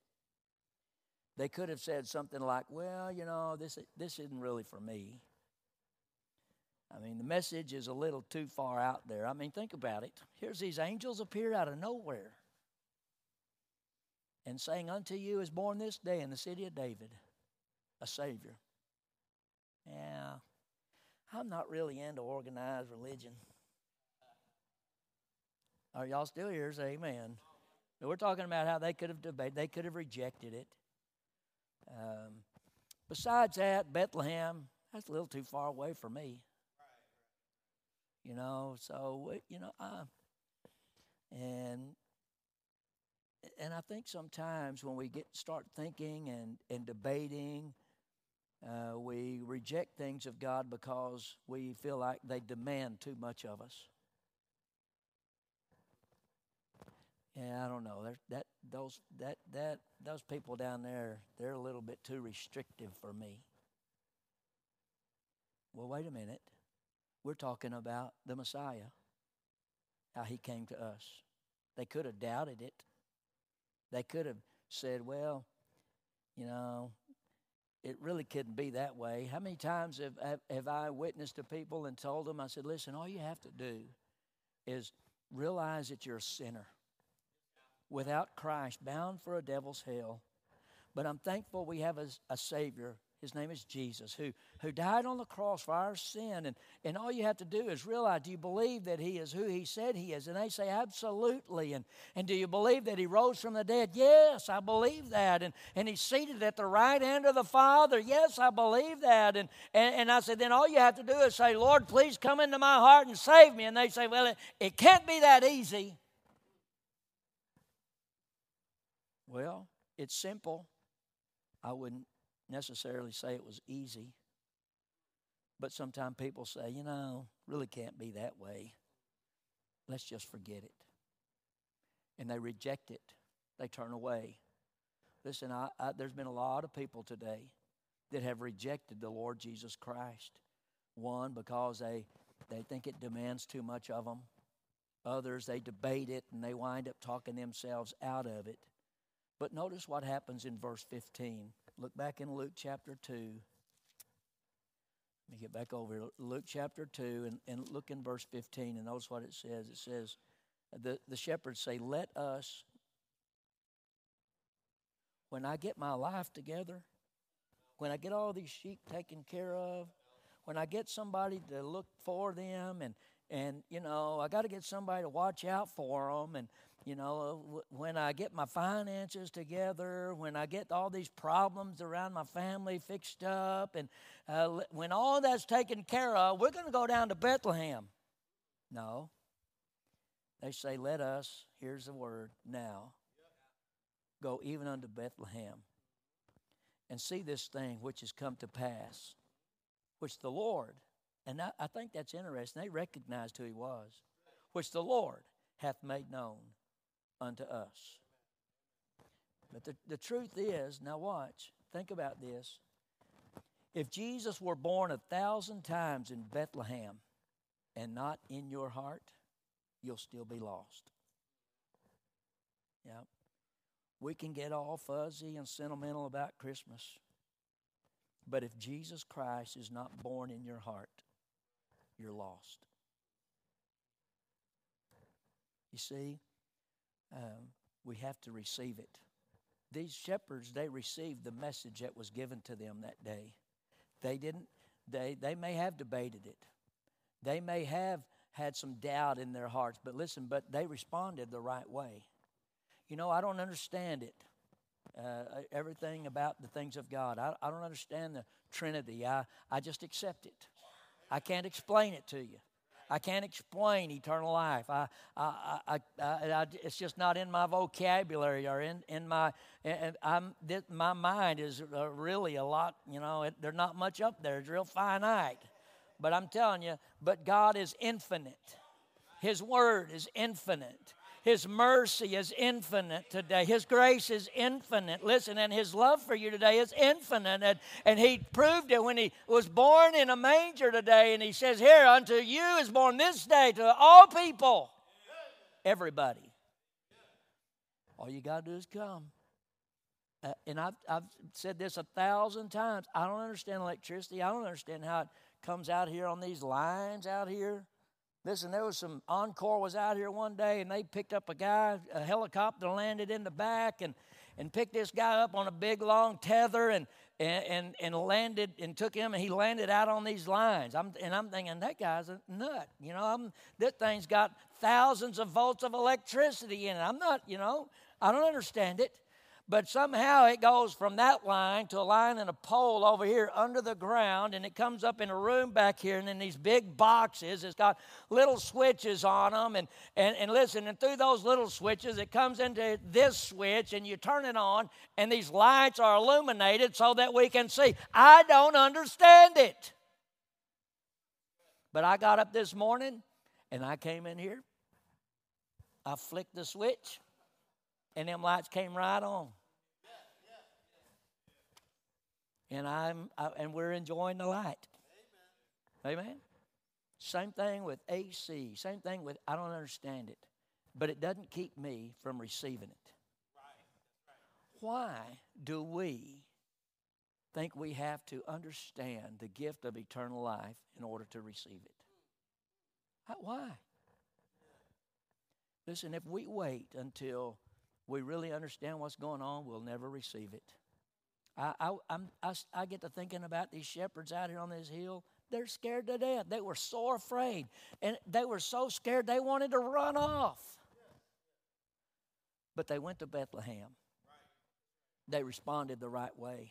They could have said something like, well, you know, this isn't really for me. I mean, the message is a little too far out there. I mean, think about it. Here's these angels appear out of nowhere and saying, unto you is born this day in the city of David a Savior. Yeah, I'm not really into organized religion. Are y'all still here? Say amen. We're talking about how they could have debated. They could have rejected it. Besides that, Bethlehem, that's a little too far away for me. You know, so, you know, and I think sometimes when we start thinking and debating, we reject things of God because we feel like they demand too much of us. And I don't know. Those people down there, they're a little bit too restrictive for me. Well, wait a minute. We're talking about the Messiah, how he came to us. They could have doubted it. They could have said, well, you know, it really couldn't be that way. How many times have I witnessed to people and told them, I said, listen, all you have to do is realize that you're a sinner without Christ, bound for a devil's hell. But I'm thankful we have a Savior. His name is Jesus, who died on the cross for our sin. And all you have to do is realize, do you believe that he is who he said he is? And they say, absolutely. And do you believe that he rose from the dead? Yes, I believe that. And he's seated at the right hand of the Father. Yes, I believe that. And I said, then all you have to do is say, Lord, please come into my heart and save me. And they say, well, it can't be that easy. Well, it's simple. I wouldn't necessarily say it was easy, but sometimes people say, you know, really can't be that way. Let's just forget it. And they reject it. They turn away. Listen, there's been a lot of people today that have rejected the Lord Jesus Christ. One, because they think it demands too much of them. Others, they debate it, and they wind up talking themselves out of it. But notice what happens in verse 15. Look back in Luke chapter 2. Let me get back over here. Luke chapter 2, and look in verse 15, and notice what it says. It says, the shepherds say, "Let us, when I get my life together, when I get all these sheep taken care of, when I get somebody to look for them, and you know, I got to get somebody to watch out for them, and, you know, when I get my finances together, when I get all these problems around my family fixed up, and when all that's taken care of, we're going to go down to Bethlehem." No. They say, "Let us," here's the word, "now go even unto Bethlehem and see this thing which has come to pass, which the Lord," and I think that's interesting, they recognized who he was, "which the Lord hath made known unto us." But the truth is, now watch, think about this. If Jesus were born 1,000 times in Bethlehem and not in your heart, you'll still be lost. Yeah. We can get all fuzzy and sentimental about Christmas. But if Jesus Christ is not born in your heart, you're lost. You see, we have to receive it. These shepherds, they received the message that was given to them that day. They didn't, they may have debated it. They may have had some doubt in their hearts, but listen, but they responded the right way. You know, I don't understand it, everything about the things of God. I don't understand the Trinity. I just accept it. I can't explain it to you. I can't explain eternal life. I it's just not in my vocabulary or in my, and my mind is really a lot, you know, there's not much up there. It's real finite. But I'm telling you, but God is infinite. His word is infinite. His mercy is infinite today. His grace is infinite. Listen, and His love for you today is infinite. And He proved it when He was born in a manger today. And He says, "Here, unto you is born this day to all people." Everybody. All you got to do is come. And I've said this 1,000 times. I don't understand electricity. I don't understand how it comes out here on these lines out here. Listen, there was some, Encore was out here one day, and they picked up a guy, a helicopter landed in the back, and picked this guy up on a big, long tether, and landed, and took him, and he landed out on these lines. I'm thinking, that guy's a nut. You know, this thing's got thousands of volts of electricity in it. I'm not, you know, I don't understand it. But somehow it goes from that line to a line and a pole over here under the ground, and it comes up in a room back here, and in these big boxes, it's got little switches on them, and listen, and through those little switches, it comes into this switch, and you turn it on, and these lights are illuminated so that we can see. I don't understand it. But I got up this morning, and I came in here. I flicked the switch, and them lights came right on. And we're enjoying the light. Amen. Amen. Same thing with AC. Same thing with, I don't understand it. But it doesn't keep me from receiving it. Right. Why do we think we have to understand the gift of eternal life in order to receive it? Why? Listen, if we wait until we really understand what's going on, we'll never receive it. I get to thinking about these shepherds out here on this hill. They're scared to death. They were so afraid. And they were so scared they wanted to run off. But they went to Bethlehem. They responded the right way.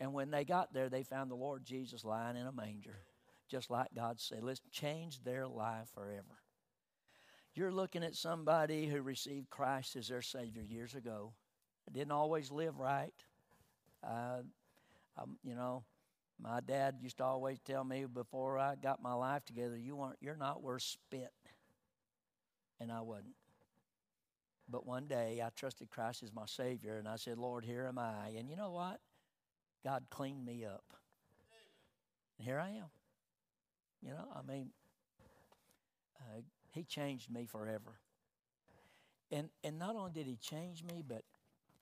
And when they got there, they found the Lord Jesus lying in a manger. Just like God said, let's change their life forever. You're looking at somebody who received Christ as their Savior years ago. Didn't always live right. You know, my dad used to always tell me before I got my life together, you're not worth spit. And I wasn't. But one day I trusted Christ as my Savior, and I said, Lord, here am I. And you know what? God cleaned me up. And here I am. You know, I mean, he changed me forever. And not only did he change me, but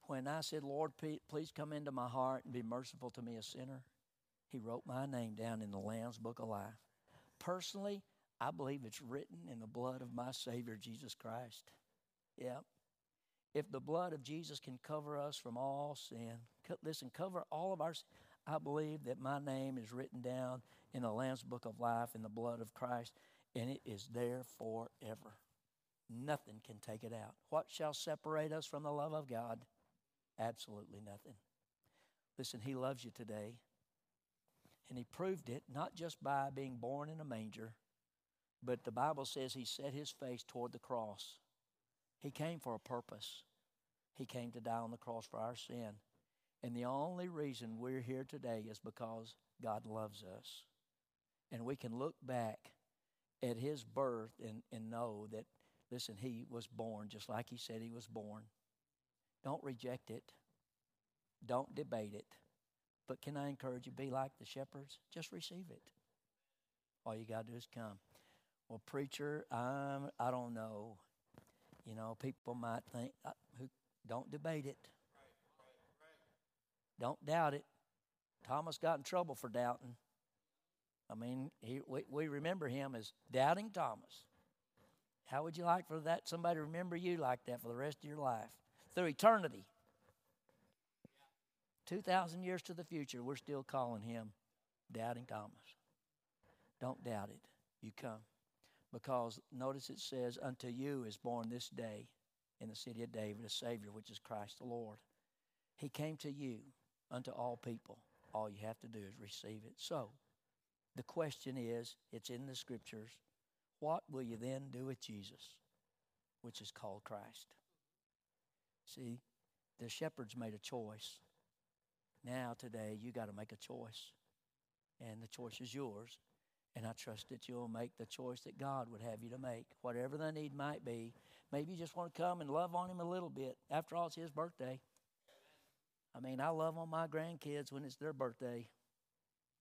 when I said, Lord, please come into my heart and be merciful to me, a sinner, he wrote my name down in the Lamb's Book of Life. Personally, I believe it's written in the blood of my Savior, Jesus Christ. Yeah. If the blood of Jesus can cover us from all sin, listen, cover all of our sin, I believe that my name is written down in the Lamb's Book of Life in the blood of Christ, and it is there forever. Nothing can take it out. What shall separate us from the love of God? Absolutely nothing. Listen, he loves you today, and he proved it not just by being born in a manger, but the Bible says he set his face toward the cross. He came for a purpose. He came to die on the cross for our sin. And the only reason we're here today is because God loves us. And we can look back at his birth and know that, listen, he was born just like he said he was born. Don't reject it. Don't debate it. But can I encourage you, be like the shepherds? Just receive it. All you got to do is come. Well, preacher, I don't know. You know, people might think, don't debate it. Don't doubt it. Thomas got in trouble for doubting. I mean, we remember him as doubting Thomas. How would you like for that somebody to remember you like that for the rest of your life? Through eternity. 2,000 years to the future, we're still calling him doubting Thomas. Don't doubt it. You come. Because notice it says, unto you is born this day in the city of David a Savior, which is Christ the Lord. He came to you, unto all people. All you have to do is receive it. So the question is, it's in the Scriptures, what will you then do with Jesus, which is called Christ? See, the shepherds made a choice. Now today you got to make a choice, and the choice is yours. And I trust that you'll make the choice that God would have you to make, whatever the need might be. Maybe you just want to come and love on him a little bit. After all, it's his birthday. I mean, I love on my grandkids when it's their birthday.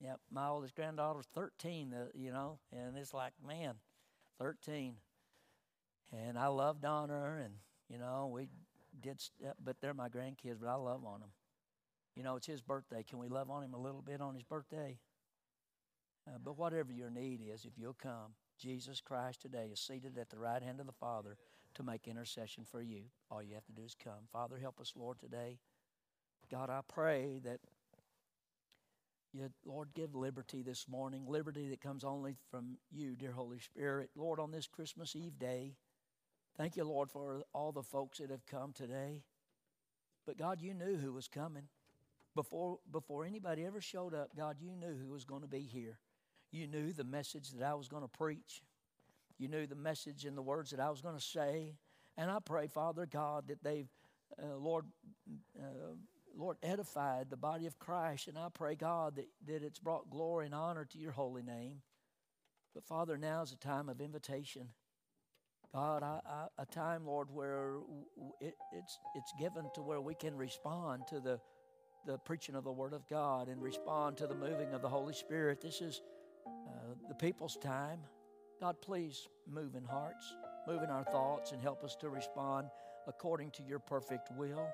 Yeah, my oldest granddaughter's 13, you know, and it's like, man, 13. And I loved on her, and, you know, we did, but they're my grandkids, but I love on them. You know, it's his birthday. Can we love on him a little bit on his birthday? But whatever your need is, if you'll come, Jesus Christ today is seated at the right hand of the Father to make intercession for you. All you have to do is come. Father, help us, Lord, today. God, I pray that you, Lord, give liberty this morning, liberty that comes only from you, dear Holy Spirit. Lord, on this Christmas Eve day, thank you, Lord, for all the folks that have come today. But, God, you knew who was coming. Before anybody ever showed up, God, you knew who was going to be here. You knew the message that I was going to preach. You knew the message and the words that I was going to say. And I pray, Father God, that they've, Lord, edified the body of Christ. And I pray, God, that it's brought glory and honor to your holy name. But, Father, now is a time of invitation. God, a time, Lord, where it's given to where we can respond to the preaching of the Word of God and respond to the moving of the Holy Spirit. This is the people's time. God, please move in hearts, move in our thoughts, and help us to respond according to your perfect will.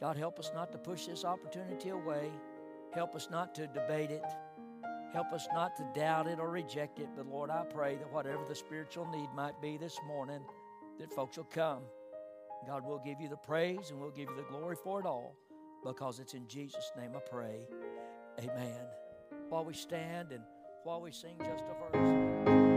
God, help us not to push this opportunity away. Help us not to debate it. Help us not to doubt it or reject it. But, Lord, I pray that whatever the spiritual need might be this morning, that folks will come. God, we'll give you the praise and we'll give you the glory for it all, because it's in Jesus' name I pray. Amen. While we stand and while we sing just a verse.